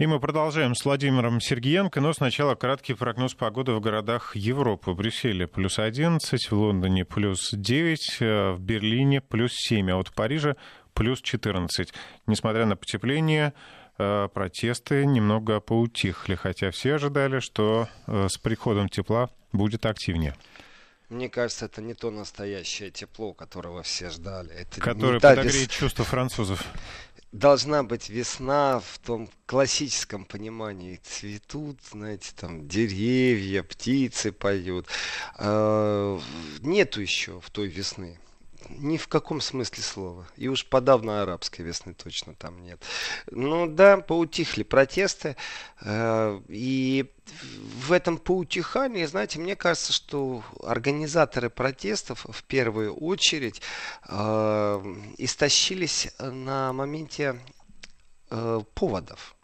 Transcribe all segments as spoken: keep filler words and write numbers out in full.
И мы продолжаем с Владимиром Сергеенко, но сначала краткий прогноз погоды в городах Европы. В Брюсселе плюс одиннадцать, в Лондоне плюс девять, в Берлине плюс семь, а вот в Париже плюс четырнадцать. Несмотря на потепление, протесты немного поутихли, хотя все ожидали, что с приходом тепла будет активнее. Мне кажется, это не то настоящее тепло, которого все ждали. Это которое подогреет чувства французов. Должна быть весна в том классическом понимании. Цветут, знаете, там деревья, птицы поют. Нету еще в той весны. Ни в каком смысле слова. И уж подавно арабской весны точно там нет. Ну да, поутихли протесты. И в этом поутихании, знаете, мне кажется, что организаторы протестов в первую очередь истощились на моменте поводов.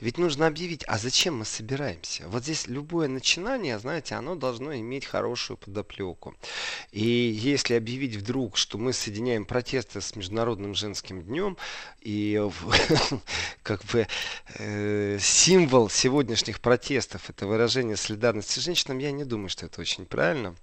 Ведь нужно объявить, а зачем мы собираемся? Вот здесь любое начинание, знаете, оно должно иметь хорошую подоплеку. И если объявить вдруг, что мы соединяем протесты с Международным женским днем, и как бы символ сегодняшних протестов — это выражение солидарности с женщинами, я не думаю, что это очень правильно.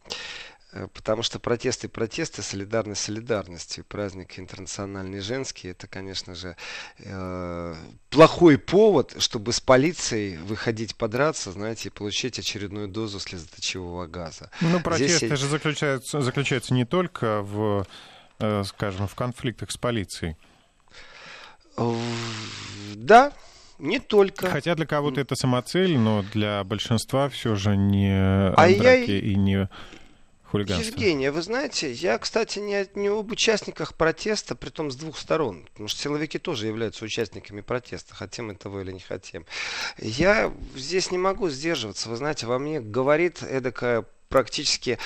Потому что протесты и протесты, солидарность солидарностью. Праздник интернациональный женский — это, конечно же, э, плохой повод, чтобы с полицией выходить подраться, знаете, и получить очередную дозу слезоточивого газа. Ну, протесты Здесь... же заключаются, заключаются не только в, э, скажем, в конфликтах с полицией. Да. Не только. Хотя для кого-то это самоцель, но для большинства все же не а драки я... и не... Евгений, вы знаете, я, кстати, не, не об участниках протеста, притом с двух сторон, потому что силовики тоже являются участниками протеста, хотим мы того или не хотим. Я здесь не могу сдерживаться, вы знаете, во мне говорит эдакая практически...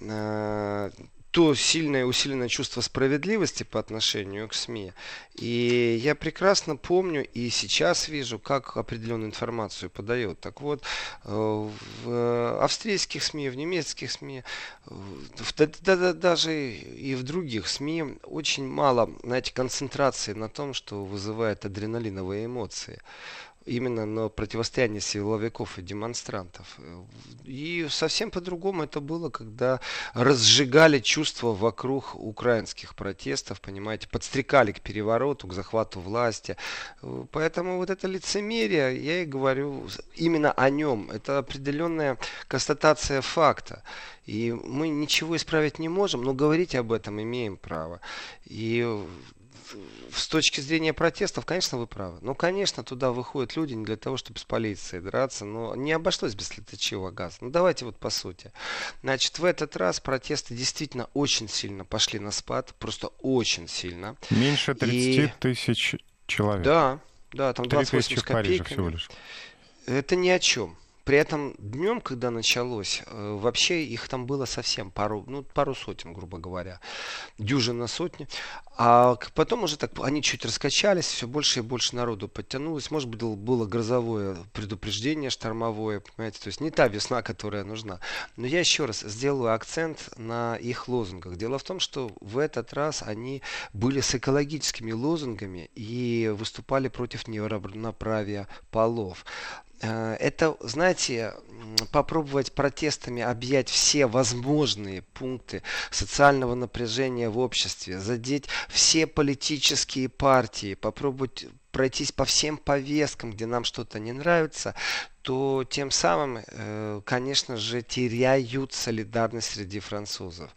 Э- то сильное усиленное чувство справедливости по отношению к СМИ. И я прекрасно помню и сейчас вижу, как определенную информацию подает. Так вот, в австрийских СМИ, в немецких СМИ, в, да, да, даже и в других СМИ очень мало, знаете, концентрации на том, что вызывает адреналиновые эмоции. Именно на противостояние силовиков и демонстрантов. И совсем по-другому это было, когда разжигали чувства вокруг украинских протестов, понимаете, подстрекали к перевороту, к захвату власти. Поэтому вот это лицемерие, я и говорю именно о нем. Это определенная констатация факта. И мы ничего исправить не можем, но говорить об этом имеем право. И... С точки зрения протестов, конечно, вы правы. Но, конечно, туда выходят люди не для того, чтобы с полицией драться. Но не обошлось без слезоточивого газа. Ну, давайте вот по сути. Значит, в этот раз протесты действительно очень сильно пошли на спад. Просто очень сильно. Меньше тридцати И... тысяч человек. Да, да, там двадцать восемь с копейками. Всего лишь. Это ни о чем. При этом днем, когда началось, вообще их там было совсем пару, ну, пару сотен, грубо говоря, дюжина сотни. А потом уже так, они чуть раскачались, все больше и больше народу подтянулось. Может быть, было грозовое предупреждение штормовое, понимаете, то есть не та весна, которая нужна. Но я еще раз сделаю акцент на их лозунгах. Дело в том, что в этот раз они были с экологическими лозунгами и выступали против неравноправия полов. Это, знаете, попробовать протестами объять все возможные пункты социального напряжения в обществе, задеть все политические партии, попробовать пройтись по всем повесткам, где нам что-то не нравится, то тем самым, конечно же, теряют солидарность среди французов.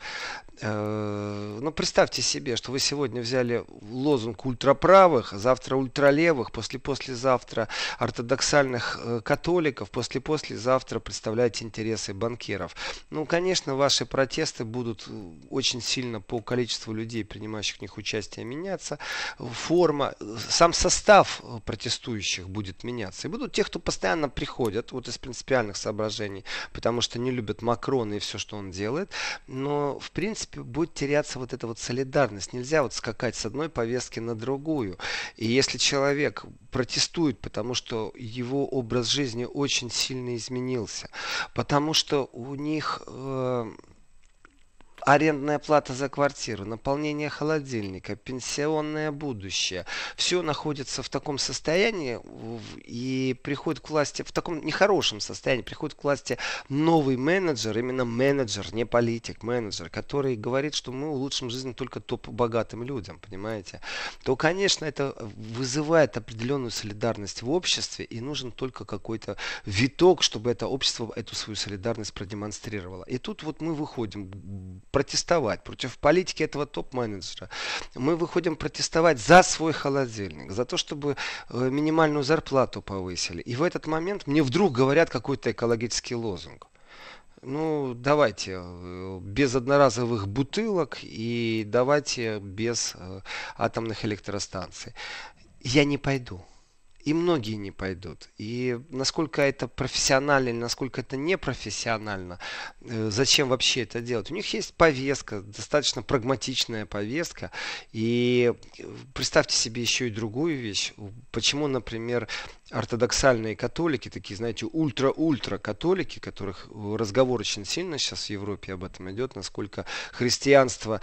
Ну, представьте себе, что вы сегодня взяли лозунг ультраправых, завтра ультралевых, после-послезавтра ортодоксальных католиков, после-послезавтра представляете интересы банкиров. Ну, конечно, ваши протесты будут очень сильно по количеству людей, принимающих в них участие, меняться. Форма, сам состав протестующих будет меняться. И будут те, кто постоянно приходит ходят вот из принципиальных соображений, потому что не любят Макрона и все, что он делает. Но, в принципе, будет теряться вот эта вот солидарность. Нельзя вот скакать с одной повестки на другую. И если человек протестует, потому что его образ жизни очень сильно изменился, потому что у них... Э- арендная плата за квартиру, наполнение холодильника, пенсионное будущее. Все находится в таком состоянии и приходит к власти, в таком нехорошем состоянии, приходит к власти новый менеджер, именно менеджер, не политик, менеджер, который говорит, что мы улучшим жизнь только топ-богатым людям, понимаете? То, конечно, это вызывает определенную солидарность в обществе, и нужен только какой-то виток, чтобы это общество эту свою солидарность продемонстрировало. И тут вот мы выходим протестовать против политики этого топ-менеджера. Мы выходим протестовать за свой холодильник, за то, чтобы минимальную зарплату повысили. И в этот момент мне вдруг говорят какой-то экологический лозунг. Ну, давайте без одноразовых бутылок и давайте без атомных электростанций. Я не пойду. И многие не пойдут. И насколько это профессионально или насколько это непрофессионально, зачем вообще это делать? У них есть повестка, достаточно прагматичная повестка. И представьте себе еще и другую вещь. Почему, например, ортодоксальные католики, такие, знаете, ультра-ультра католики, которых разговор очень сильно сейчас в Европе об этом идет, насколько христианство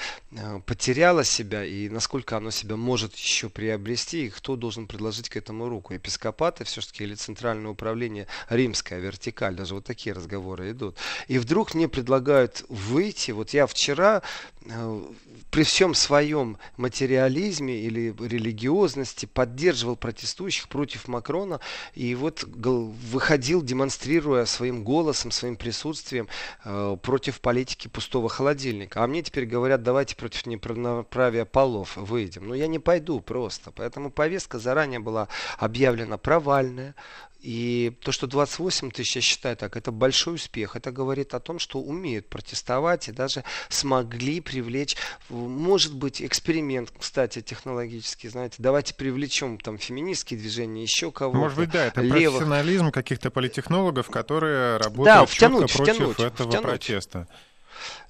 потеряло себя и насколько оно себя может еще приобрести, и кто должен предложить к этому руку. Епископаты все-таки или центральное управление, римская вертикаль, даже вот такие разговоры идут. И вдруг мне предлагают выйти. Вот я вчера э, при всем своем материализме или религиозности поддерживал протестующих против Макрона и вот выходил, демонстрируя своим голосом, своим присутствием э, против политики пустого холодильника. А мне теперь говорят, давайте против неравноправия полов выйдем. Но я не пойду просто. Поэтому повестка заранее была объявлена провальная. И то, что двадцать восемь тысяч, я считаю так, это большой успех. Это говорит о том, что умеют протестовать и даже смогли привлечь, может быть, эксперимент, кстати, технологический, знаете, давайте привлечем там феминистские движения, еще кого-то. Может быть, да, это левых. Профессионализм каких-то политтехнологов, которые работают да, втянуть, четко против втянуть, этого втянуть. протеста.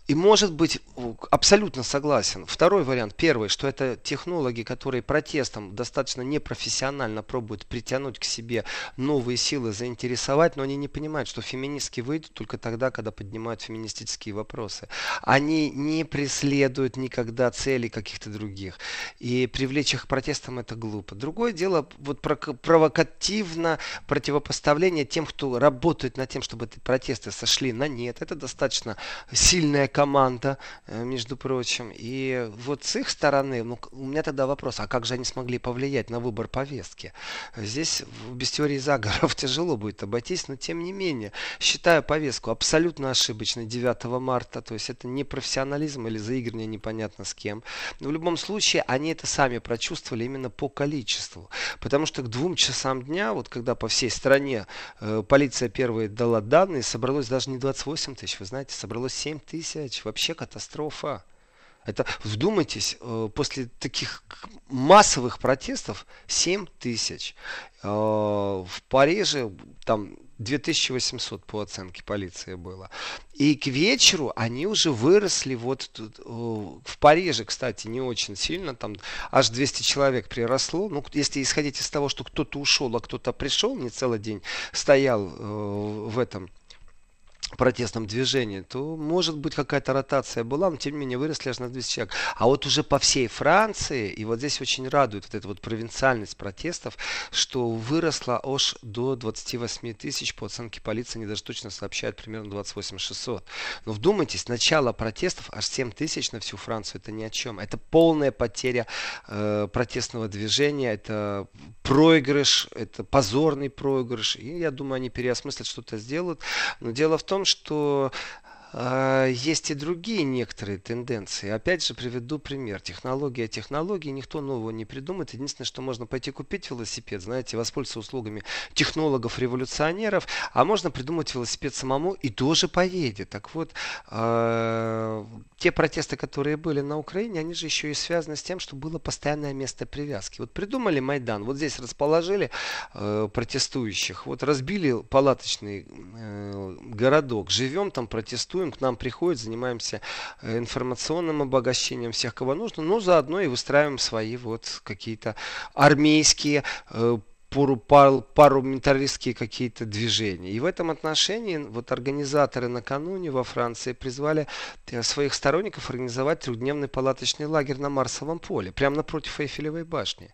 И, может быть, абсолютно согласен. Второй вариант. Первый, что это технологи, которые протестом достаточно непрофессионально пробуют притянуть к себе новые силы, заинтересовать, но они не понимают, что феминистки выйдут только тогда, когда поднимают феминистические вопросы. Они не преследуют никогда целей каких-то других. И привлечь их к протестам это глупо. Другое дело, вот провокативно противопоставление тем, кто работает над тем, чтобы эти протесты сошли на нет. Это достаточно сильная команда, между прочим. И вот с их стороны, ну, у меня тогда вопрос, а как же они смогли повлиять на выбор повестки? Здесь без теории заговоров тяжело будет обойтись, но тем не менее, считаю повестку абсолютно ошибочной девятого марта, то есть это не профессионализм или заигрывание непонятно с кем. Но в любом случае, они это сами прочувствовали именно по количеству. Потому что к двум часам дня, вот когда по всей стране э, полиция первая дала данные, собралось даже не двадцать восемь тысяч, вы знаете, собралось семь тысяч. Вообще катастрофа. Это, вдумайтесь, после таких массовых протестов семь тысяч. В Париже там две тысячи восемьсот по оценке полиции было. И к вечеру они уже выросли вот тут, в Париже, кстати, не очень сильно. Там аж двести человек приросло. Ну, если исходить из того, что кто-то ушел, а кто-то пришел, не целый день стоял в этом протестном движении, то может быть какая-то ротация была, но тем не менее выросли аж на двести человек. А вот уже по всей Франции, и вот здесь очень радует вот эта вот провинциальность протестов, что выросла аж до двадцати восьми тысяч, по оценке полиции, они даже точно сообщают, примерно двадцать восемь шестьсот. Но вдумайтесь, начало протестов аж семь тысяч на всю Францию, это ни о чем. Это полная потеря э, протестного движения, это проигрыш, это позорный проигрыш, и я думаю, они переосмыслят, что-то сделают. Но дело в том, что э, есть и другие некоторые тенденции. Опять же приведу пример. Технология технологии, никто нового не придумает. Единственное, что можно пойти купить велосипед, знаете, воспользоваться услугами технологов-революционеров, а можно придумать велосипед самому и тоже поедет. Так вот, э, те протесты, которые были на Украине, они же еще и связаны с тем, что было постоянное место привязки. Вот придумали Майдан, вот здесь расположили э, протестующих, вот разбили палаточный э, городок, живем там, протестуем, к нам приходят, занимаемся информационным обогащением всех, кого нужно, но заодно и выстраиваем свои вот какие-то армейские э, парламентаристские какие-то движения. И в этом отношении вот организаторы накануне во Франции призвали своих сторонников организовать трехдневный палаточный лагерь на Марсовом поле, прямо напротив Эйфелевой башни.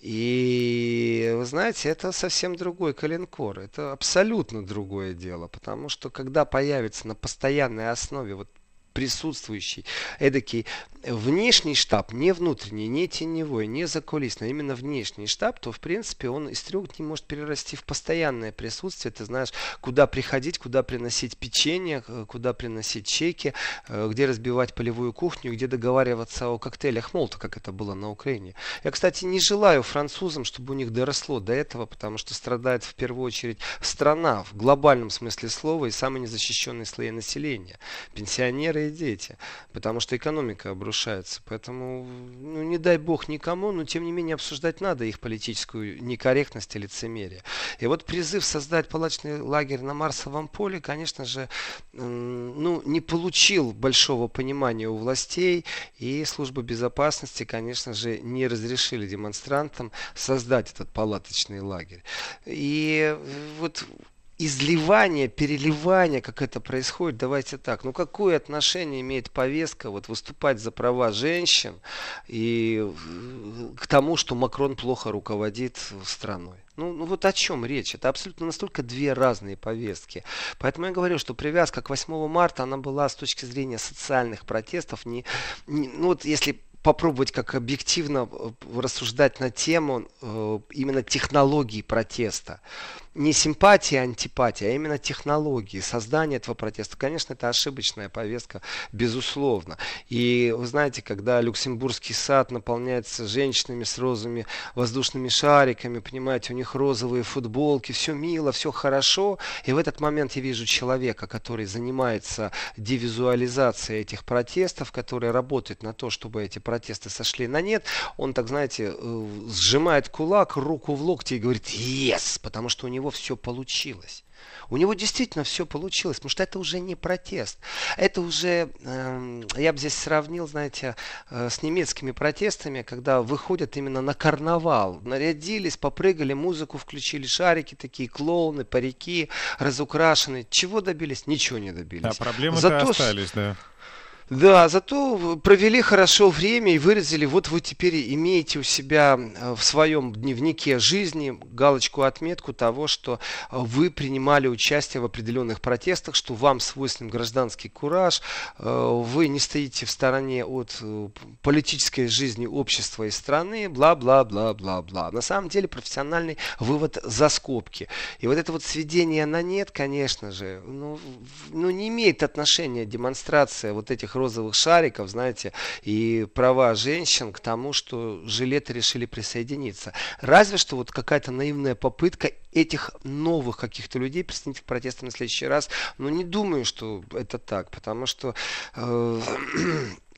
И вы знаете, это совсем другой коленкор, это абсолютно другое дело, потому что когда появится на постоянной основе вот присутствующий эдакий внешний штаб, не внутренний, не теневой, не закулисный, а именно внешний штаб, то в принципе он из трех дней может перерасти в постоянное присутствие. Ты знаешь, куда приходить, куда приносить печенье, куда приносить чеки, где разбивать полевую кухню, где договариваться о коктейлях Молотова, как это было на Украине. Я, кстати, не желаю французам, чтобы у них доросло до этого, потому что страдает в первую очередь страна в глобальном смысле слова и самые незащищенные слои населения. Пенсионеры и дети, потому что экономика обрушается. Поэтому, ну, не дай бог никому, но тем не менее обсуждать надо их политическую некорректность и лицемерие. И вот призыв создать палаточный лагерь на Марсовом поле, конечно же, ну, не получил большого понимания у властей, и службы безопасности, конечно же, не разрешили демонстрантам создать этот палаточный лагерь. И вот изливание, переливание, как это происходит, давайте так. Ну, какое отношение имеет повестка вот выступать за права женщин и к тому, что Макрон плохо руководит страной? Ну, ну вот о чем речь? Это абсолютно настолько две разные повестки. Поэтому я говорю, что привязка к восьмому марта, она была с точки зрения социальных протестов. Не, не, ну вот если попробовать как объективно рассуждать на тему именно технологии протеста. Не симпатия, антипатия, а именно технологии создания этого протеста. Конечно, это ошибочная повестка, безусловно. И вы знаете, когда Люксембургский сад наполняется женщинами с розовыми воздушными шариками, понимаете, у них розовые футболки, все мило, все хорошо. И в этот момент я вижу человека, который занимается девизуализацией этих протестов, который работает на то, чтобы эти протесты сошли на нет. Он, так знаете, сжимает кулак, руку в локте и говорит «Yes!», потому что у него все получилось. У него действительно все получилось, потому что это уже не протест. Это уже, э, я бы здесь сравнил, знаете, э, с немецкими протестами, когда выходят именно на карнавал. Нарядились, попрыгали, музыку включили, шарики такие, клоуны, парики, разукрашенные. Чего добились? Ничего не добились. Да, проблемы-то остались, да. Да, зато провели хорошо время и выразили, вот вы теперь имеете у себя в своем дневнике жизни галочку-отметку того, что вы принимали участие в определенных протестах, что вам свойственен гражданский кураж, вы не стоите в стороне от политической жизни общества и страны, бла-бла-бла-бла-бла. На самом деле профессиональный вывод за скобки. И вот это вот сведение на нет, конечно же, ну, ну не имеет отношения демонстрация вот этих розовых шариков, знаете, и права женщин к тому, что жилеты решили присоединиться. Разве что вот какая-то наивная попытка этих новых каких-то людей присоединить к протестам на следующий раз. Но не думаю, что это так, потому что э,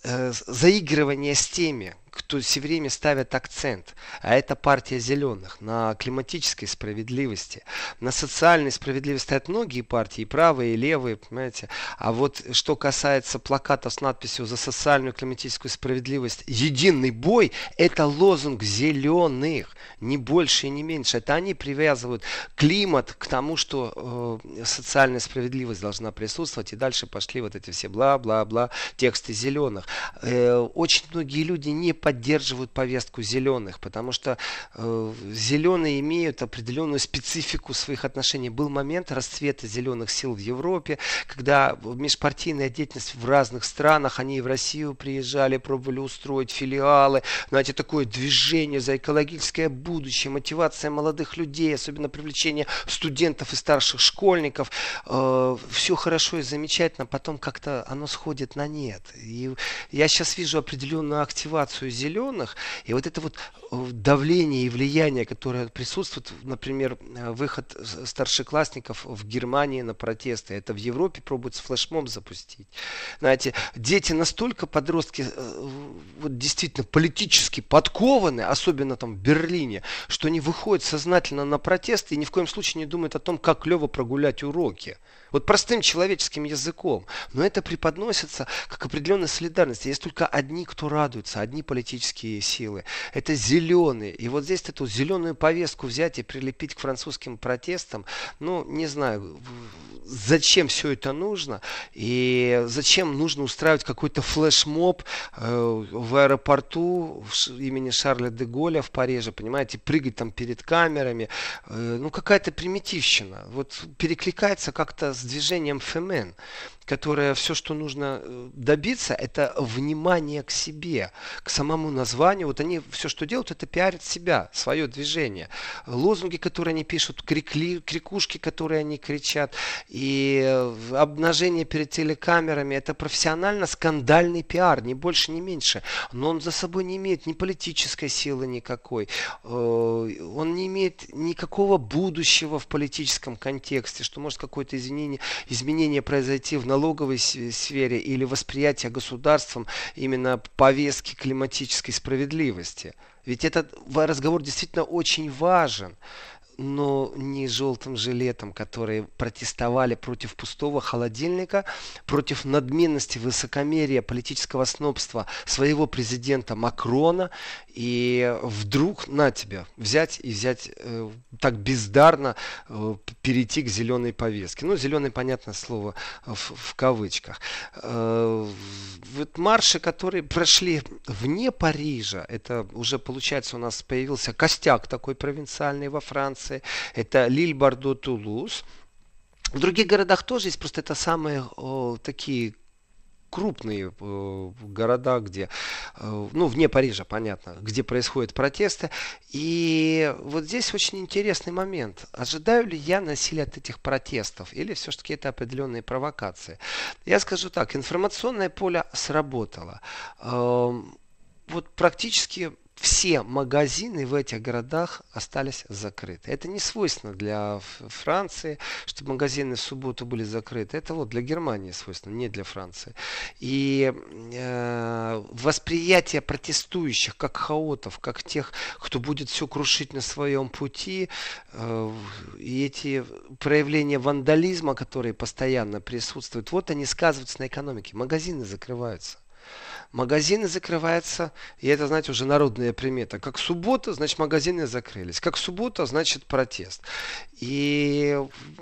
э, заигрывание с теми, кто все время ставит акцент, а это партия зеленых, на климатической справедливости, на социальной справедливости стоят многие партии, и правые, и левые, понимаете. А вот что касается плаката с надписью «За социальную и климатическую справедливость единый бой», это лозунг зеленых, не больше и не меньше. Это они привязывают климат к тому, что э, социальная справедливость должна присутствовать, и дальше пошли вот эти все бла-бла-бла тексты зеленых. Э, очень многие люди не поддерживают повестку зеленых, потому что э, зеленые имеют определенную специфику своих отношений. Был момент расцвета зеленых сил в Европе, когда межпартийная деятельность в разных странах, они и в Россию приезжали, пробовали устроить филиалы, знаете, такое движение за экологическое будущее, мотивация молодых людей, особенно привлечение студентов и старших школьников. Э, все хорошо и замечательно, потом как-то оно сходит на нет. И я сейчас вижу определенную активацию зеленых, и вот это вот давление и влияние, которое присутствует, например, выход старшеклассников в Германии на протесты, это в Европе пробуют с флешмоб запустить. Знаете, дети настолько, подростки, вот действительно политически подкованы, особенно там в Берлине, что они выходят сознательно на протесты и ни в коем случае не думают о том, как клево прогулять уроки. Вот простым человеческим языком. Но это преподносится как определенная солидарность. Есть только одни, кто радуется, одни политические политические силы. Это зеленые. И вот здесь эту зеленую повестку взять и прилепить к французским протестам, ну, не знаю, зачем все это нужно и зачем нужно устраивать какой-то флешмоб в аэропорту имени Шарля де Голля в Париже, понимаете, прыгать там перед камерами. Ну, какая-то примитивщина. Вот перекликается как-то с движением Фемен, которое все, что нужно добиться, это внимание к себе, к самому названию. Вот они все, что делают, это пиарят себя, свое движение. Лозунги, которые они пишут, крикли, крикушки, которые они кричат, и обнажение перед телекамерами, это профессионально скандальный пиар, ни больше, ни меньше. Но он за собой не имеет ни политической силы никакой, он не имеет никакого будущего в политическом контексте, что может какое-то изменение, изменение произойти в налоговой сфере или восприятие государством именно повестки климатической справедливости. Ведь этот разговор действительно очень важен. Но не желтым жилетом, которые протестовали против пустого холодильника, против надменности, высокомерия, политического снобства своего президента Макрона. И вдруг на тебя взять и взять э, так бездарно э, перейти к зеленой повестке. Ну, зеленое, понятное слово, в, в кавычках. Э, вот марши, которые прошли вне Парижа, это уже получается у нас появился костяк такой провинциальный во Франции. Это Лиль, Бордо, Тулуз. В других городах тоже есть, просто это самые о, такие крупные э, города, где, э, ну, вне Парижа, понятно, где происходят протесты. И вот здесь очень интересный момент. Ожидаю ли я насилия от этих протестов? Или все-таки это определенные провокации? Я скажу так, информационное поле сработало. Э, вот практически... Все магазины в этих городах остались закрыты. Это не свойственно для Франции, что магазины в субботу были закрыты. Это вот для Германии свойственно, не для Франции. И э, восприятие протестующих как хаотов, как тех, кто будет все крушить на своем пути, э, и эти проявления вандализма, которые постоянно присутствуют, вот они сказываются на экономике. Магазины закрываются. Магазины закрываются, и это, знаете, уже народная примета. Как суббота, значит, магазины закрылись. Как суббота, значит, протест. И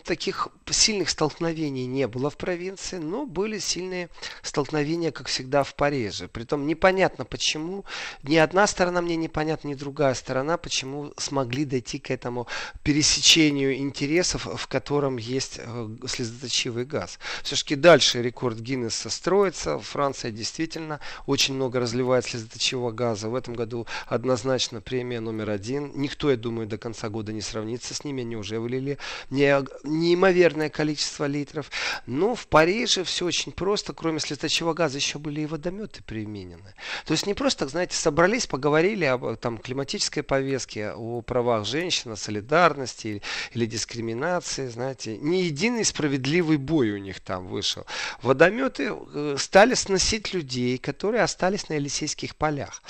таких сильных столкновений не было в провинции, но были сильные столкновения, как всегда, в Париже. Притом непонятно почему. Ни одна сторона мне непонятна, ни другая сторона, почему смогли дойти к этому пересечению интересов, в котором есть слезоточивый газ. Все-таки дальше рекорд Гиннесса строится. Франция действительно... Очень много разливает слезоточивого газа. В этом году однозначно премия номер один. Никто, я думаю, до конца года не сравнится с ними. Они уже вылили не, неимоверное количество литров. Но в Париже все очень просто. Кроме слезоточивого газа еще были и водометы применены. То есть не просто, так, знаете, собрались, поговорили о там, климатической повестке, о правах женщин, о солидарности или, или дискриминации. Знаете, не единый справедливый бой у них там вышел. Водометы стали сносить людей, которые которые остались на Елисейских полях.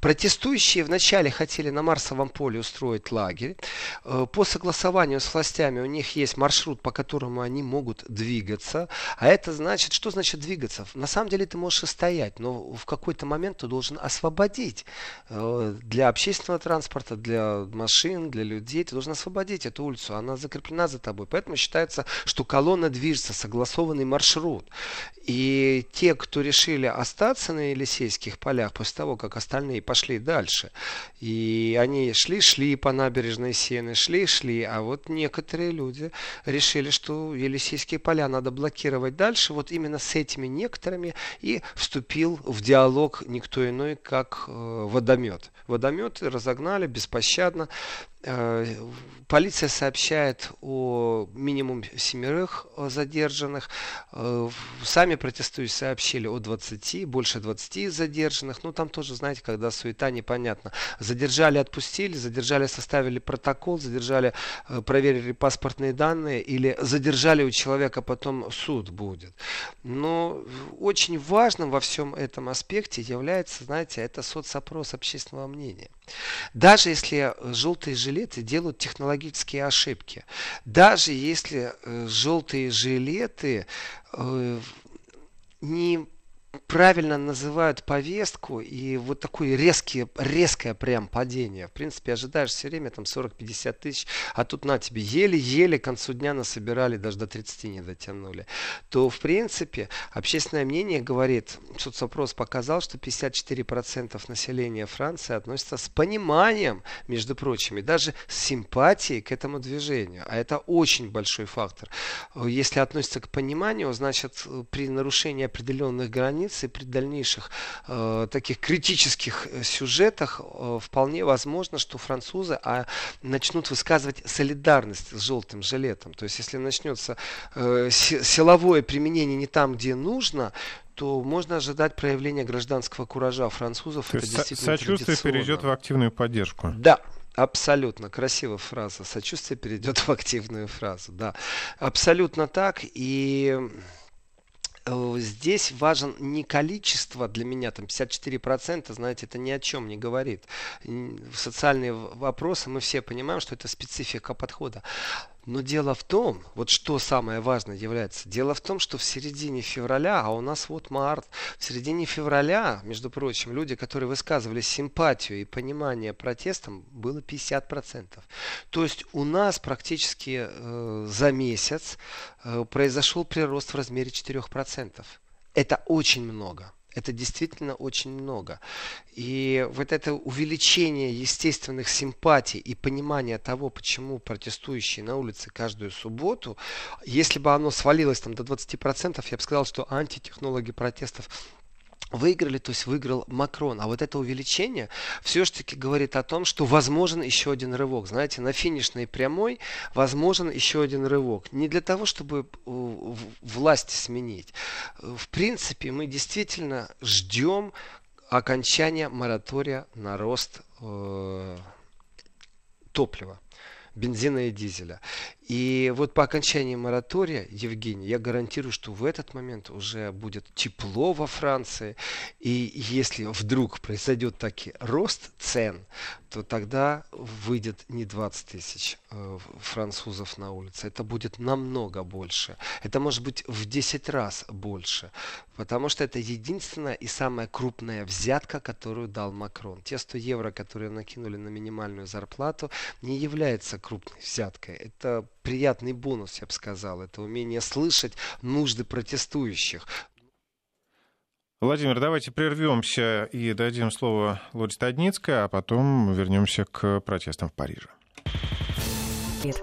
Протестующие вначале хотели на Марсовом поле устроить лагерь. По согласованию с властями у них есть маршрут, по которому они могут двигаться. А это значит, что значит двигаться? На самом деле ты можешь и стоять, но в какой-то момент ты должен освободить для общественного транспорта, для машин, для людей. Ты должен освободить эту улицу, она закреплена за тобой. Поэтому считается, что колонна движется, согласованный маршрут. И те, кто решили остаться на Елисейских полях после того, как остальные пошли дальше. И они шли-шли по набережной Сены, шли-шли, а вот некоторые люди решили, что Елисейские поля надо блокировать дальше. Вот именно с этими некоторыми и вступил в диалог никто иной, как водомет. Водометы разогнали беспощадно. Полиция сообщает о минимум семерых задержанных. Сами протестующие сообщили о двадцати, больше двадцати задержанных. Ну, там тоже, знаете, когда суета, непонятно. Задержали, отпустили, задержали, составили протокол, задержали, проверили паспортные данные или задержали у человека, потом суд будет. Но очень важным во всем этом аспекте является, знаете, это соцопрос общественного мнения. Даже если желтые жилеты делают технологические ошибки, даже если желтые жилеты не правильно называют повестку, и вот такое резкие, резкое прям падение. В принципе, ожидаешь все время там сорок-пятьдесят тысяч, а тут на тебе еле-еле к концу дня насобирали, даже до тридцати не дотянули. То, в принципе, общественное мнение говорит, соцопрос показал, что пятьдесят четыре процента населения Франции относятся с пониманием, между прочим, и даже с симпатией к этому движению. А это очень большой фактор. Если относится к пониманию, значит, при нарушении определенных границ и при дальнейших э, таких критических сюжетах э, вполне возможно, что французы а, начнут высказывать солидарность с желтым жилетом. То есть, если начнется э, силовое применение не там, где нужно, то можно ожидать проявления гражданского куража французов. То это действительно сочувствие перейдет в активную поддержку. Да. Абсолютно. Красивая фраза. Сочувствие перейдет в активную фразу. Да. Абсолютно так. И здесь важен не количество для меня, там пятьдесят четыре процента, знаете, это ни о чем не говорит. Социальные вопросы мы все понимаем, что это специфика подхода. Но дело в том, вот что самое важное является, дело в том, что в середине февраля, а у нас вот март, в середине февраля, между прочим, люди, которые высказывали симпатию и понимание протестам, было пятьдесят процентов. То есть у нас практически э, за месяц э, произошел прирост в размере четырёх процентов. Это очень много. Это действительно очень много. И вот это увеличение естественных симпатий и понимание того, почему протестующие на улице каждую субботу, если бы оно свалилось там до двадцати процентов, я бы сказал, что антитехнологи протестов выиграли, то есть выиграл Макрон. А вот это увеличение все-таки говорит о том, что возможен еще один рывок. Знаете, на финишной прямой возможен еще один рывок. Не для того, чтобы власть сменить. В принципе, мы действительно ждем окончания моратория на рост э, топлива, бензина и дизеля. И вот по окончании моратория, Евгений, я гарантирую, что в этот момент уже будет тепло во Франции. И если вдруг произойдет таки рост цен, то тогда выйдет не двадцать тысяч французов на улице. Это будет намного больше. Это может быть в десять раз больше. Потому что это единственная и самая крупная взятка, которую дал Макрон. Те сто евро, которые накинули на минимальную зарплату, не является крупной взяткой. Это приятный бонус, я бы сказал. Это умение слышать нужды протестующих. Владимир, давайте прервемся и дадим слово Лоре Стадницкой, а потом вернемся к протестам в Париже. Нет.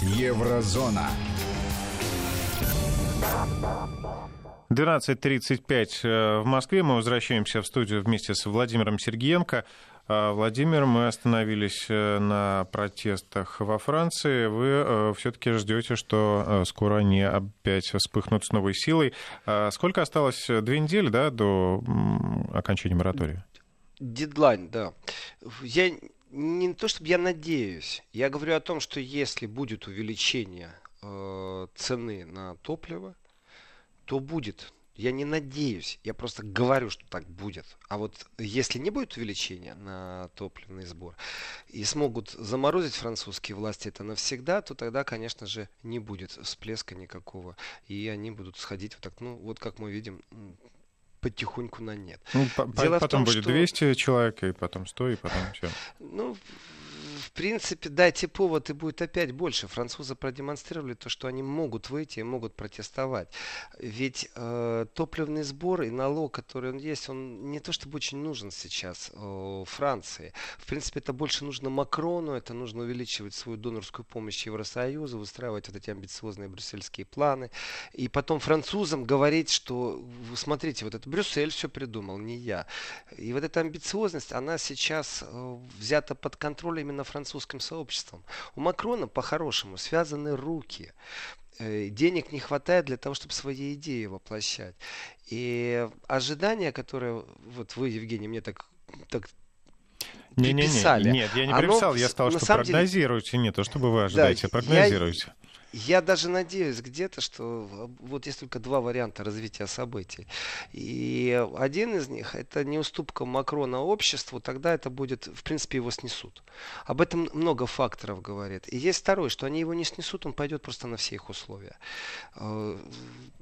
Еврозона. двенадцать тридцать пять в Москве. Мы возвращаемся в студию вместе с Владимиром Сергеенко. Владимир, мы остановились на протестах во Франции. Вы все-таки ждете, что скоро они опять вспыхнут с новой силой. Сколько осталось? Две недели, да, до окончания моратория? Дедлайн, да. Я не то, чтобы я надеюсь. Я говорю о том, что если будет увеличение цены на топливо, то будет. Я не надеюсь, я просто говорю, что так будет. А вот если не будет увеличения на топливный сбор и смогут заморозить французские власти это навсегда, то тогда, конечно же, не будет всплеска никакого. И они будут сходить вот так, ну, вот как мы видим, потихоньку на нет. Ну, дело потом в том, будет что... двести человек, и потом сто, и потом все. Ну, в принципе, дайте повод, и будет опять больше. Французы продемонстрировали то, что они могут выйти и могут протестовать. Ведь э, топливный сбор и налог, который он есть, он не то чтобы очень нужен сейчас э, Франции. В принципе, это больше нужно Макрону, это нужно увеличивать свою донорскую помощь Евросоюзу, выстраивать вот эти амбициозные брюссельские планы. И потом французам говорить, что, смотрите, вот это Брюссель все придумал, не я. И вот эта амбициозность, она сейчас э, взята под контроль именно французским сообществом. У Макрона по-хорошему связаны руки. Денег не хватает для того, чтобы свои идеи воплощать. И ожидания, которые вот вы, Евгений, мне так, так приписали. Не, не, не. Нет, я не приписал, оно, я сказал, что прогнозируйте, деле... не то, чтобы вы ожидаете, да, прогнозируйте. Я... Я даже надеюсь где-то, что вот есть только два варианта развития событий. И один из них — это не уступка Макрона обществу, тогда это будет, в принципе, его снесут. Об этом много факторов говорит. И есть второй, что они его не снесут, он пойдет просто на все их условия.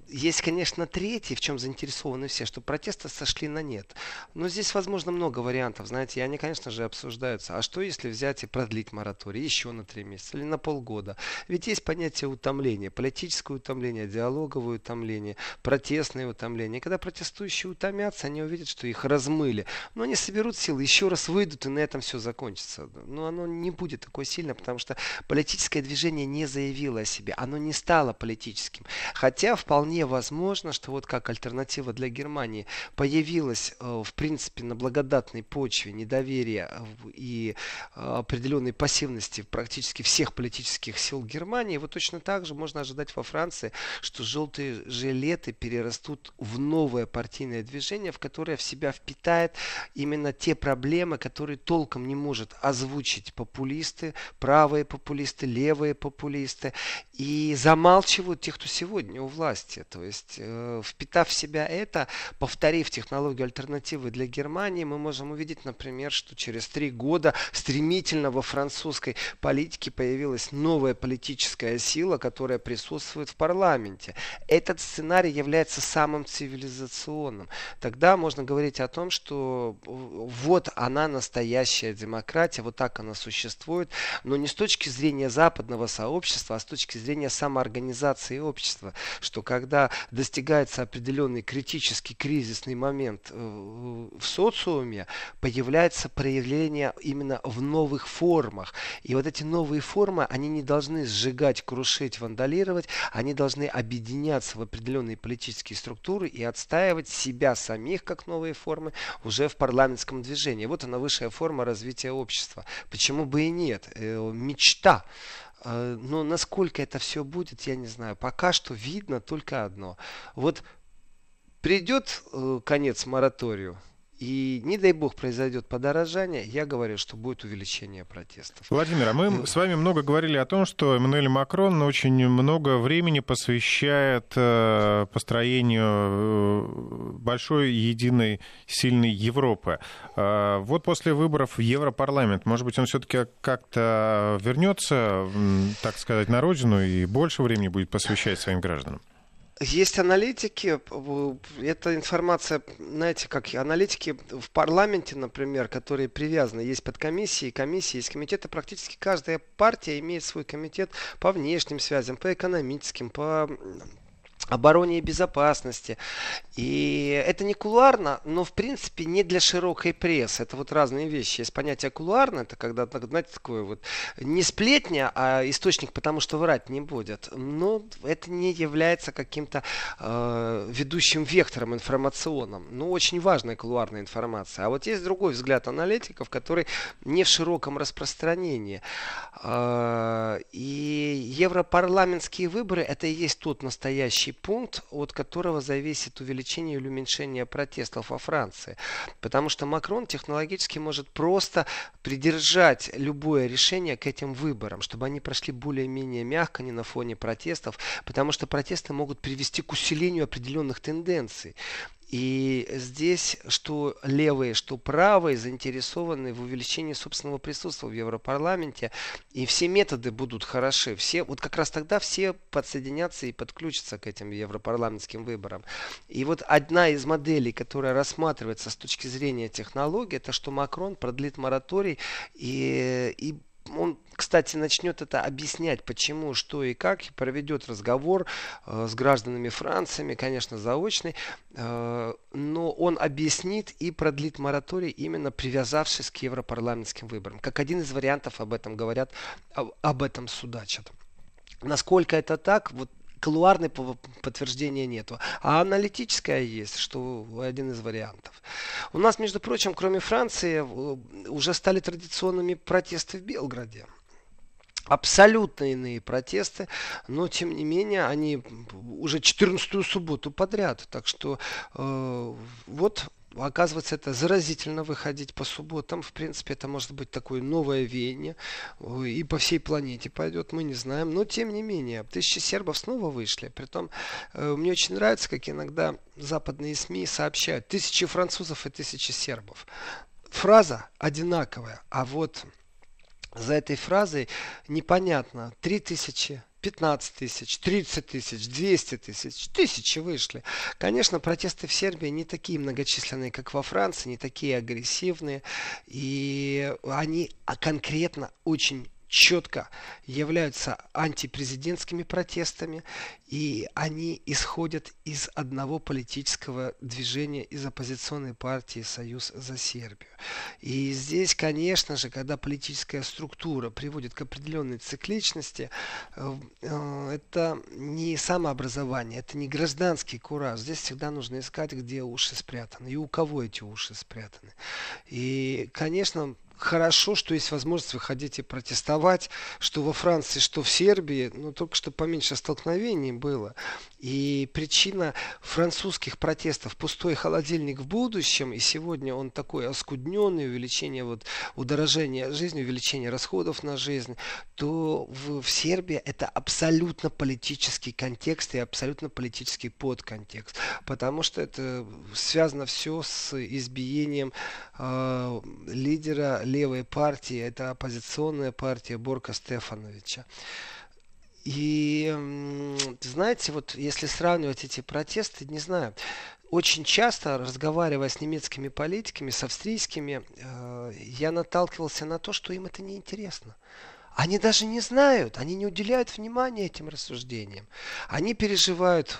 Есть, конечно, третий, в чем заинтересованы все, что протесты сошли на нет. Но здесь, возможно, много вариантов, знаете, и они, конечно же, обсуждаются. А что, если взять и продлить мораторий еще на три месяца или на полгода? Ведь есть понятие утомления, политическое утомление, диалоговое утомление, протестное утомление. И когда протестующие утомятся, они увидят, что их размыли. Но они соберут силы, еще раз выйдут, и на этом все закончится. Но оно не будет такое сильно, потому что политическое движение не заявило о себе, оно не стало политическим. Хотя вполне возможно, что вот как альтернатива для Германии появилась, в принципе, на благодатной почве недоверия и определенной пассивности практически всех политических сил Германии, вот точно так же можно ожидать во Франции, что желтые жилеты перерастут в новое партийное движение, в которое в себя впитает именно те проблемы, которые толком не может озвучить популисты, правые популисты, левые популисты, и замалчивают тех, кто сегодня у власти. То есть, э, впитав в себя это, повторив технологию альтернативы для Германии, мы можем увидеть, например, что через три года стремительно во французской политике появилась новая политическая сила, которая присутствует в парламенте. Этот сценарий является самым цивилизационным. Тогда можно говорить о том, что вот она настоящая демократия, вот так она существует, но не с точки зрения западного сообщества, а с точки зрения самоорганизации общества, что когда когда достигается определенный критический кризисный момент в социуме, появляется проявление именно в новых формах. И вот эти новые формы, они не должны сжигать, крушить, вандалировать, они должны объединяться в определенные политические структуры и отстаивать себя самих как новые формы уже в парламентском движении. Вот она, высшая форма развития общества. Почему бы и нет? Мечта. Но насколько это все будет, я не знаю. Пока что видно только одно. Вот придет конец мораторию, и не дай бог произойдет подорожание, я говорю, что будет увеличение протестов. Владимир, а мы с вами много говорили о том, что Эммануэль Макрон очень много времени посвящает построению большой, единой, сильной Европы. Вот после выборов в Европарламент, может быть, он все-таки как-то вернется, так сказать, на родину и больше времени будет посвящать своим гражданам? Есть аналитики, эта информация, знаете, как аналитики в парламенте, например, которые привязаны, есть подкомиссии, комиссии, есть комитеты, практически каждая партия имеет свой комитет по внешним связям, по экономическим, по обороне и безопасности. И это не кулуарно, но в принципе не для широкой прессы. Это вот разные вещи. Есть понятие кулуарно, это когда, знаете, такое вот не сплетня, а источник, потому что врать не будет. Но это не является каким-то э, ведущим вектором информационным. Но очень важная кулуарная информация. А вот есть другой взгляд аналитиков, который не в широком распространении. Э, и европарламентские выборы — это и есть тот настоящий пункт, от которого зависит увеличение или уменьшение протестов во Франции. Потому что Макрон технологически может просто придержать любое решение к этим выборам, чтобы они прошли более-менее мягко, не на фоне протестов, потому что протесты могут привести к усилению определенных тенденций. И здесь что левые, что правые заинтересованы в увеличении собственного присутствия в Европарламенте. И все методы будут хороши. Все, вот как раз тогда все подсоединятся и подключатся к этим европарламентским выборам. И вот одна из моделей, которая рассматривается с точки зрения технологии, это что Макрон продлит мораторий и... и он, кстати, начнет это объяснять, почему, что и как, и проведет разговор э, с гражданами Франции, конечно, заочный, э, но он объяснит и продлит мораторий, именно привязавшись к европарламентским выборам. Как один из вариантов об этом говорят, об, об этом судачат. Насколько это так, вот кулуарной подтверждения нету, а аналитическое есть, что один из вариантов. У нас, между прочим, кроме Франции, уже стали традиционными протесты в Белграде. Абсолютно иные протесты, но тем не менее они уже четырнадцатую субботу подряд. Так что э, вот Оказывается, это заразительно выходить по субботам. В принципе, это может быть такое новое веяние. И по всей планете пойдет, мы не знаем. Но, тем не менее, тысячи сербов снова вышли. Притом, мне очень нравится, как иногда западные СМИ сообщают. Тысячи французов и тысячи сербов. Фраза одинаковая. А вот за этой фразой непонятно. Три тысячи. пятнадцать тысяч, тридцать тысяч, двести тысяч, тысячи вышли. Конечно, протесты в Сербии не такие многочисленные, как во Франции, не такие агрессивные. И они конкретно очень четко являются антипрезидентскими протестами. И они исходят из одного политического движения, из оппозиционной партии «Союз за Сербию». И здесь, конечно же, когда политическая структура приводит к определенной цикличности, это не самообразование, это не гражданский кураж. Здесь всегда нужно искать, где уши спрятаны и у кого эти уши спрятаны. И, конечно, хорошо, что есть возможность выходить и протестовать, что во Франции, что в Сербии, но только что поменьше столкновений было. И причина французских протестов — пустой холодильник в будущем, и сегодня он такой оскудненный, увеличение вот, удорожения жизни, увеличение расходов на жизнь, то в, в Сербии это абсолютно политический контекст и абсолютно политический подконтекст, потому что это связано все с избиением э, лидера левой партии, это оппозиционная партия Борка Стефановича. И, знаете, вот если сравнивать эти протесты, не знаю, очень часто, разговаривая с немецкими политиками, с австрийскими, я наталкивался на то, что им это неинтересно. Они даже не знают, они не уделяют внимания этим рассуждениям. Они переживают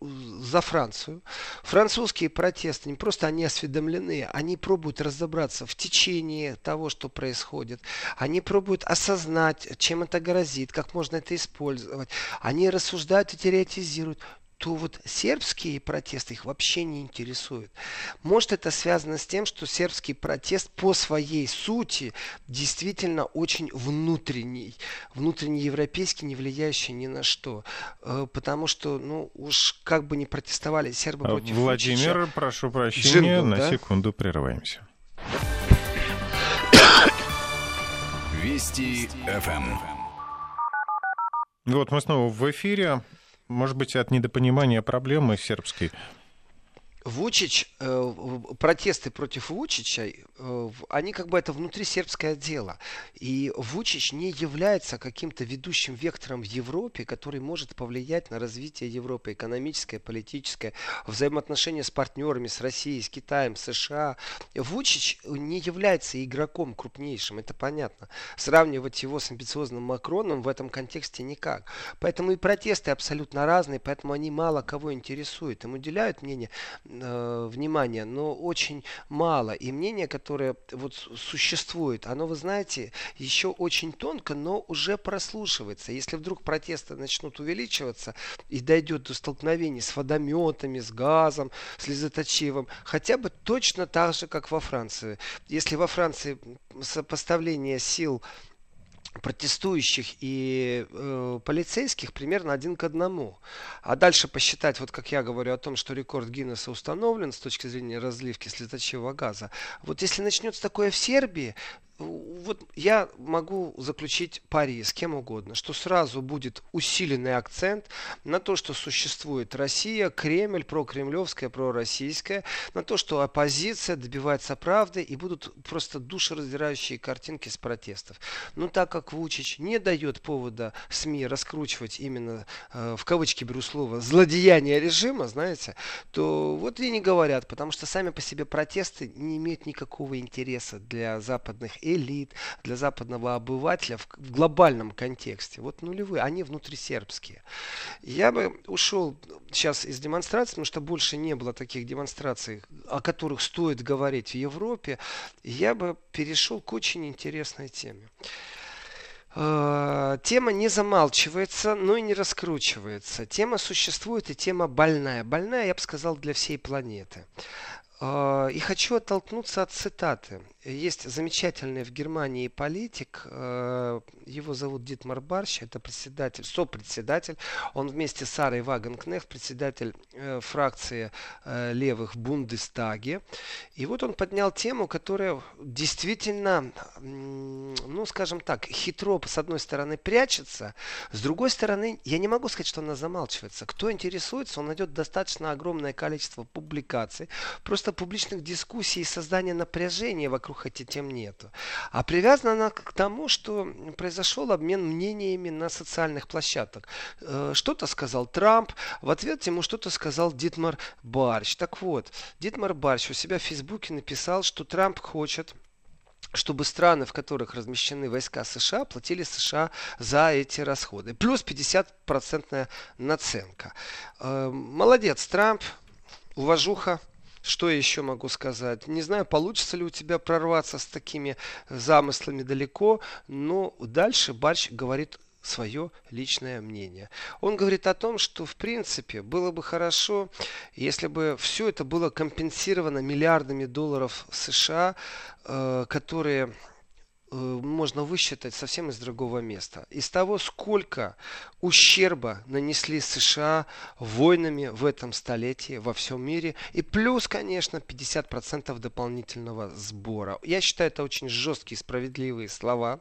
за Францию. Французские протесты, не просто они осведомлены, они пробуют разобраться в течение того, что происходит. Они пробуют осознать, чем это грозит, как можно это использовать. Они рассуждают и теоретизируют. То вот сербские протесты их вообще не интересуют. Может, это связано с тем, что сербский протест по своей сути действительно очень внутренний, внутреннеевропейский, не влияющий ни на что. Потому что, ну, уж как бы не протестовали сербы против Владимир, Вучича. Владимир, прошу прощения, Джингл, на да? секунду прерываемся. Вести ФМ. Вот мы снова в эфире. Может быть, от недопонимания проблемы сербской. Вучич, э, протесты против Вучича, э, они как бы это внутрисербское дело. И Вучич не является каким-то ведущим вектором в Европе, который может повлиять на развитие Европы, экономическое, политическое, взаимоотношения с партнерами, с Россией, с Китаем, США. Вучич не является игроком крупнейшим, это понятно. Сравнивать его с амбициозным Макроном в этом контексте никак. Поэтому и протесты абсолютно разные, поэтому они мало кого интересуют. Им уделяют мнение... внимания, но очень мало. И мнение, которое вот существует, оно, вы знаете, еще очень тонко, но уже прослушивается. Если вдруг протесты начнут увеличиваться и дойдет до столкновений с водометами, с газом, слезоточивым, хотя бы точно так же, как во Франции. Если во Франции сопоставление сил протестующих и э, полицейских примерно один к одному. А дальше посчитать, вот как я говорю о том, что рекорд Гиннесса установлен с точки зрения разливки слезоточивого газа. Вот если начнется такое в Сербии, вот я могу заключить пари с кем угодно, что сразу будет усиленный акцент на то, что существует Россия, Кремль, прокремлевская, пророссийская, на то, что оппозиция добивается правды, и будут просто душераздирающие картинки с протестов. Но так как Вучич не дает повода СМИ раскручивать именно, э, в кавычки беру слово, злодеяние режима, знаете, то вот и не говорят, потому что сами по себе протесты не имеют никакого интереса для западных элит, для западного обывателя в, в глобальном контексте. Вот нулевые, они внутрисербские. Я бы ушел сейчас из демонстрации, потому что больше не было таких демонстраций, о которых стоит говорить в Европе. Я бы перешел к очень интересной теме. Тема не замалчивается, но и не раскручивается. Тема существует, и тема больная. Больная, я бы сказал, для всей планеты. И хочу оттолкнуться от цитаты. Есть замечательный в Германии политик, его зовут Дитмар Барщ, это председатель, сопредседатель, он вместе с Сарой Вагенкнехт, председатель фракции левых в Бундестаге. И вот он поднял тему, которая действительно, ну скажем так, хитро с одной стороны прячется, с другой стороны, я не могу сказать, что она замалчивается. Кто интересуется, он найдет достаточно огромное количество публикаций, просто публичных дискуссий и создания напряжения вокруг эти тем нету. А привязана она к тому, что произошел обмен мнениями на социальных площадках. Что-то сказал Трамп, в ответ ему что-то сказал Дитмар Барщ. Так вот, Дитмар Барщ у себя в Фейсбуке написал, что Трамп хочет, чтобы страны, в которых размещены войска США, платили США за эти расходы. Плюс пятьдесят процентов наценка. Молодец, Трамп, уважуха. Что еще могу сказать? Не знаю, получится ли у тебя прорваться с такими замыслами далеко, но дальше Барщ говорит свое личное мнение. Он говорит о том, что в принципе было бы хорошо, если бы все это было компенсировано миллиардами долларов США, которые можно высчитать совсем из другого места. Из того, сколько ущерба нанесли США войнами в этом столетии во всем мире. И плюс, конечно, пятьдесят процентов дополнительного сбора. Я считаю, это очень жесткие, справедливые слова.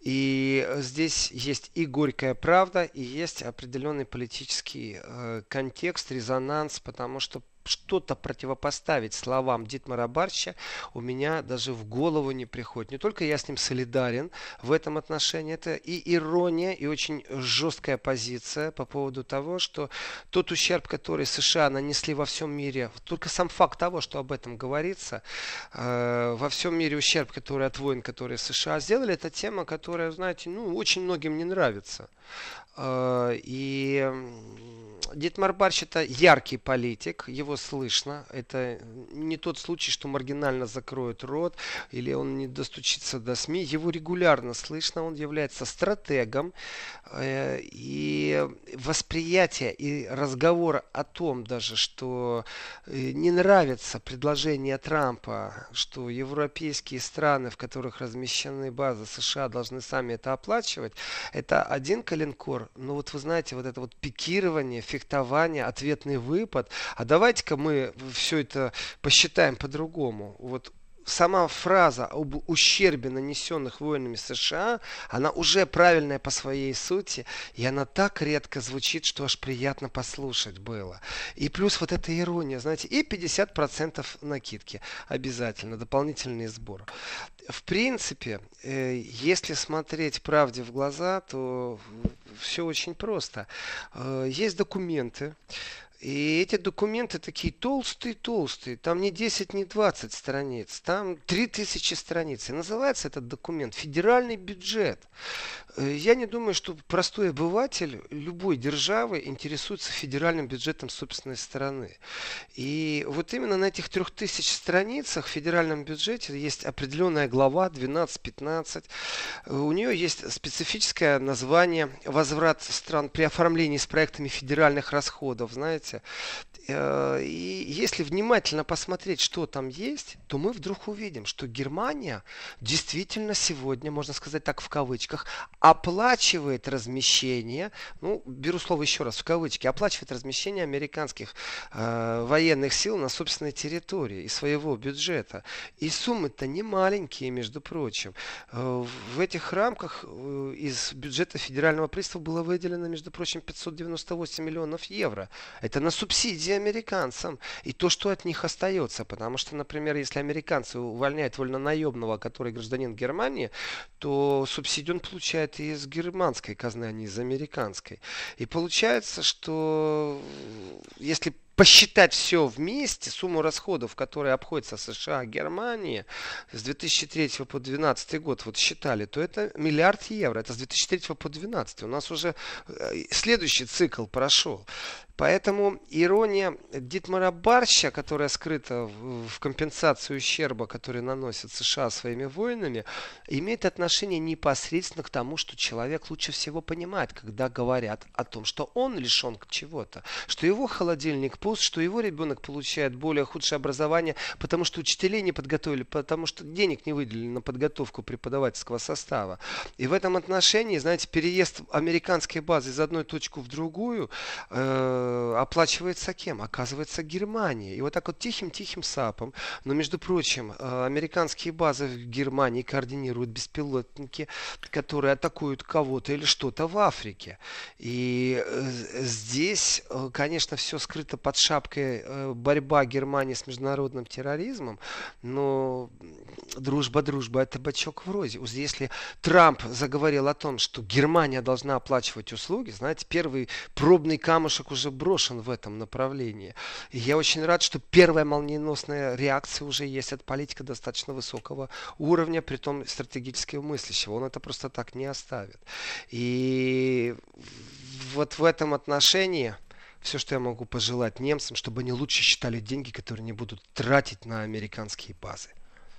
И здесь есть и горькая правда, и есть определенный политический контекст, резонанс, потому что что-то противопоставить словам Дитмара Барща у меня даже в голову не приходит. Не только я с ним солидарен в этом отношении, это и ирония, и очень жесткая позиция по поводу того, что тот ущерб, который США нанесли во всем мире, только сам факт того, что об этом говорится, э, во всем мире ущерб, который от войн, которые США сделали, это тема, которая, знаете, ну, очень многим не нравится. Э, и Дитмар Барщ это яркий политик, его слышно. Это не тот случай, что маргинально закроет рот или он не достучится до СМИ. Его регулярно слышно, он является стратегом. И восприятие и разговор о том даже, что не нравится предложение Трампа, что европейские страны, в которых размещены базы США, должны сами это оплачивать, это один коленкор. Но вот вы знаете, вот это вот пикирование, фехтование, ответный выпад. А давайте-ка мы все это посчитаем по-другому. Вот сама фраза об ущербе, нанесенных войнами США, она уже правильная по своей сути. И она так редко звучит, что аж приятно послушать было. И плюс вот эта ирония, знаете, и пятьдесят процентов накидки обязательно, дополнительный сбор. В принципе, если смотреть правде в глаза, то все очень просто. Есть документы. И эти документы такие толстые-толстые. Там не десять, не двадцать страниц. Там три тысячи страниц. И называется этот документ «Федеральный бюджет». Я не думаю, что простой обыватель любой державы интересуется федеральным бюджетом собственной страны. И вот именно на этих трёх тысячах страницах в федеральном бюджете есть определенная глава двенадцать-пятнадцать. У нее есть специфическое название «Возврат стран при оформлении с проектами федеральных расходов». Знаете? И если внимательно посмотреть, что там есть, то мы вдруг увидим, что Германия действительно сегодня, можно сказать так в кавычках, оплачивает размещение, ну, беру слово еще раз в кавычки, оплачивает размещение американских э, военных сил на собственной территории из своего бюджета. И суммы-то не маленькие, между прочим. Э, в этих рамках э, из бюджета федерального приставства было выделено, между прочим, пятьсот девяносто восемь миллионов евро. Это на субсидии американцам и то, что от них остается. Потому что, например, если американцы увольняют вольнонаемного, который гражданин Германии, то субсидию он получает и из германской казны, а не из американской. И получается, что если посчитать все вместе, сумму расходов, которые обходятся США, Германии с две тысячи третьего по две тысячи двенадцатый год, вот считали, то это миллиард евро. Это с две тысячи третьего по две тысячи двенадцатый. У нас уже следующий цикл прошел. Поэтому ирония Дитмара Барща, которая скрыта в компенсацию ущерба, который наносит США своими войнами, имеет отношение непосредственно к тому, что человек лучше всего понимает, когда говорят о том, что он лишен чего-то, что его холодильник пуст, что его ребенок получает более худшее образование, потому что учителей не подготовили, потому что денег не выделили на подготовку преподавательского состава. И в этом отношении, знаете, переезд американской базы из одной точки в другую э, – оплачивается кем? Оказывается, Германия. И вот так вот тихим-тихим сапом. Но, между прочим, американские базы в Германии координируют беспилотники, которые атакуют кого-то или что-то в Африке. И здесь, конечно, все скрыто под шапкой борьба Германии с международным терроризмом. Но дружба-дружба – это бачок в розе. Если Трамп заговорил о том, что Германия должна оплачивать услуги, знаете, первый пробный камушек уже брошен в этом направлении. И я очень рад, что первая молниеносная реакция уже есть от политика достаточно высокого уровня, притом стратегически мыслящего. Он это просто так не оставит. И вот в этом отношении все, что я могу пожелать немцам, чтобы они лучше считали деньги, которые они будут тратить на американские базы.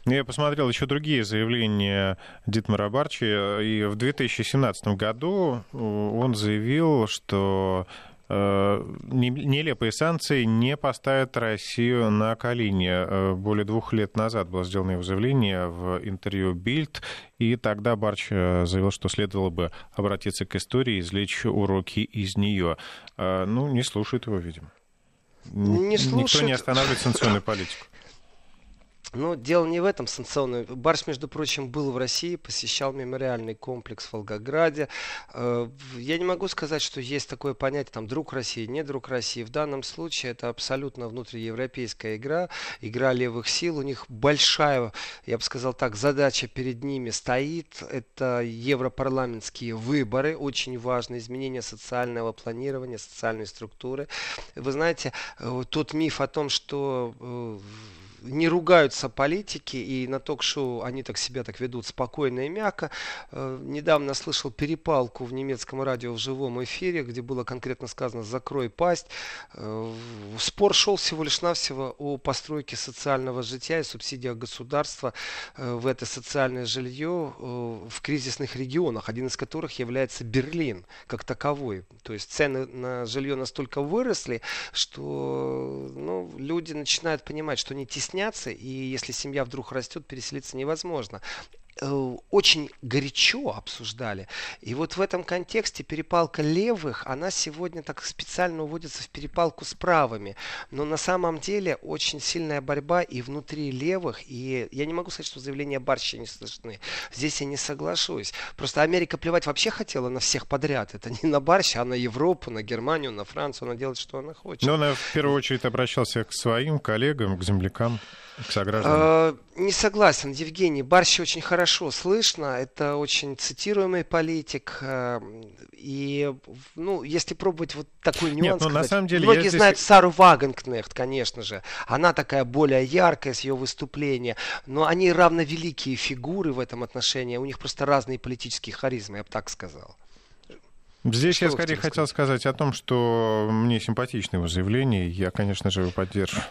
Я посмотрел еще другие заявления Дитмара Барща. И в две тысячи семнадцатом году он заявил, что нелепые санкции не поставят Россию на колени. Более двух лет назад было сделано его заявление в интервью «Бильд», и тогда Барщ заявил, что следовало бы обратиться к истории и извлечь уроки из нее. Ну, не слушает его, видимо. Не слушает. Никто не останавливает санкционную политику. Но дело не в этом санкционном. Барщ, между прочим, был в России, посещал мемориальный комплекс в Волгограде. Я не могу сказать, что есть такое понятие, там, друг России, не друг России. В данном случае это абсолютно внутриевропейская игра, игра левых сил. У них большая, я бы сказал так, задача перед ними стоит. Это европарламентские выборы, очень важные изменения социального планирования, социальной структуры. Вы знаете, тот миф о том, что не ругаются политики, и на ток-шоу они так себя так ведут спокойно и мягко. Э, недавно слышал перепалку в немецком радио в живом эфире, где было конкретно сказано «закрой пасть». Э, спор шел всего лишь навсего о постройке социального жития и субсидиях государства э, в это социальное жилье э, в кризисных регионах, один из которых является Берлин как таковой. То есть цены на жилье настолько выросли, что ну, люди начинают понимать, что они теснят. И если семья вдруг растет, переселиться невозможно. Очень горячо обсуждали. И вот в этом контексте перепалка левых, она сегодня так специально уводится в перепалку с правыми. Но на самом деле очень сильная борьба и внутри левых. И я не могу сказать, что заявления Барща не слышны. Здесь я не соглашусь. Просто Америка плевать вообще хотела на всех подряд. Это не на Барща, а на Европу, на Германию, на Францию. Она делает, что она хочет. Но она в первую очередь обращалась к своим коллегам, к землякам. Не согласен, Евгений. Барща очень хорошо слышно. Это очень цитируемый политик. И, ну, если пробовать вот такой нюанс. Нет, но на самом деле многие знают здесь Сару Вагенкнехт, конечно же. Она такая более яркая с ее выступления. Но они равновеликие фигуры в этом отношении. У них просто разные политические харизмы, я бы так сказал. Здесь что я скорее хотел сказать? сказать о том, что мне симпатичны его заявления. Я, конечно же, его поддерживаю.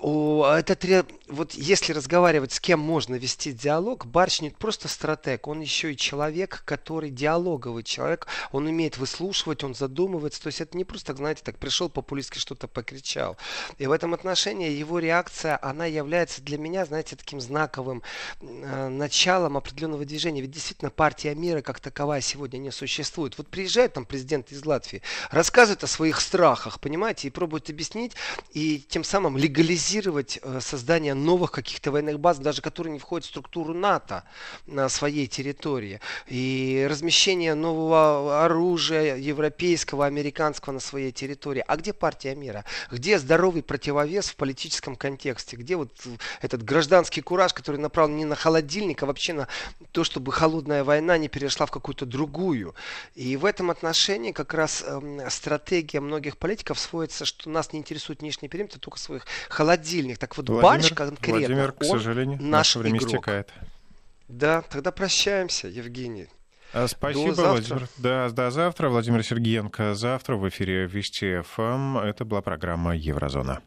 Это, вот если разговаривать, с кем можно вести диалог, Барщ не просто стратег, он еще и человек, который диалоговый человек, он умеет выслушивать, он задумывается, то есть это не просто, знаете, так пришел популистски что-то покричал. И в этом отношении его реакция, она является для меня, знаете, таким знаковым э, началом определенного движения. Ведь действительно партия мира как таковая сегодня не существует. Вот приезжает там президент из Латвии, рассказывает о своих страхах, понимаете, и пробует объяснить, и тем самым легализирует легализировать создание новых каких-то военных баз, даже которые не входят в структуру НАТО на своей территории. И размещение нового оружия европейского, американского на своей территории. А где партия мира? Где здоровый противовес в политическом контексте? Где вот этот гражданский кураж, который направлен не на холодильник, а вообще на то, чтобы холодная война не перешла в какую-то другую? И в этом отношении как раз стратегия многих политиков сводится, что нас не интересует внешний периметр, только своих холодильник. Так вот, Владимир, Барщ конкретно, Владимир, к сожалению, наше время игрок. Истекает. Да, тогда прощаемся, Евгений. Спасибо, Владимир. Да, до завтра. Владимир Сергеенко завтра в эфире Вести эф эм. Это была программа «Еврозона».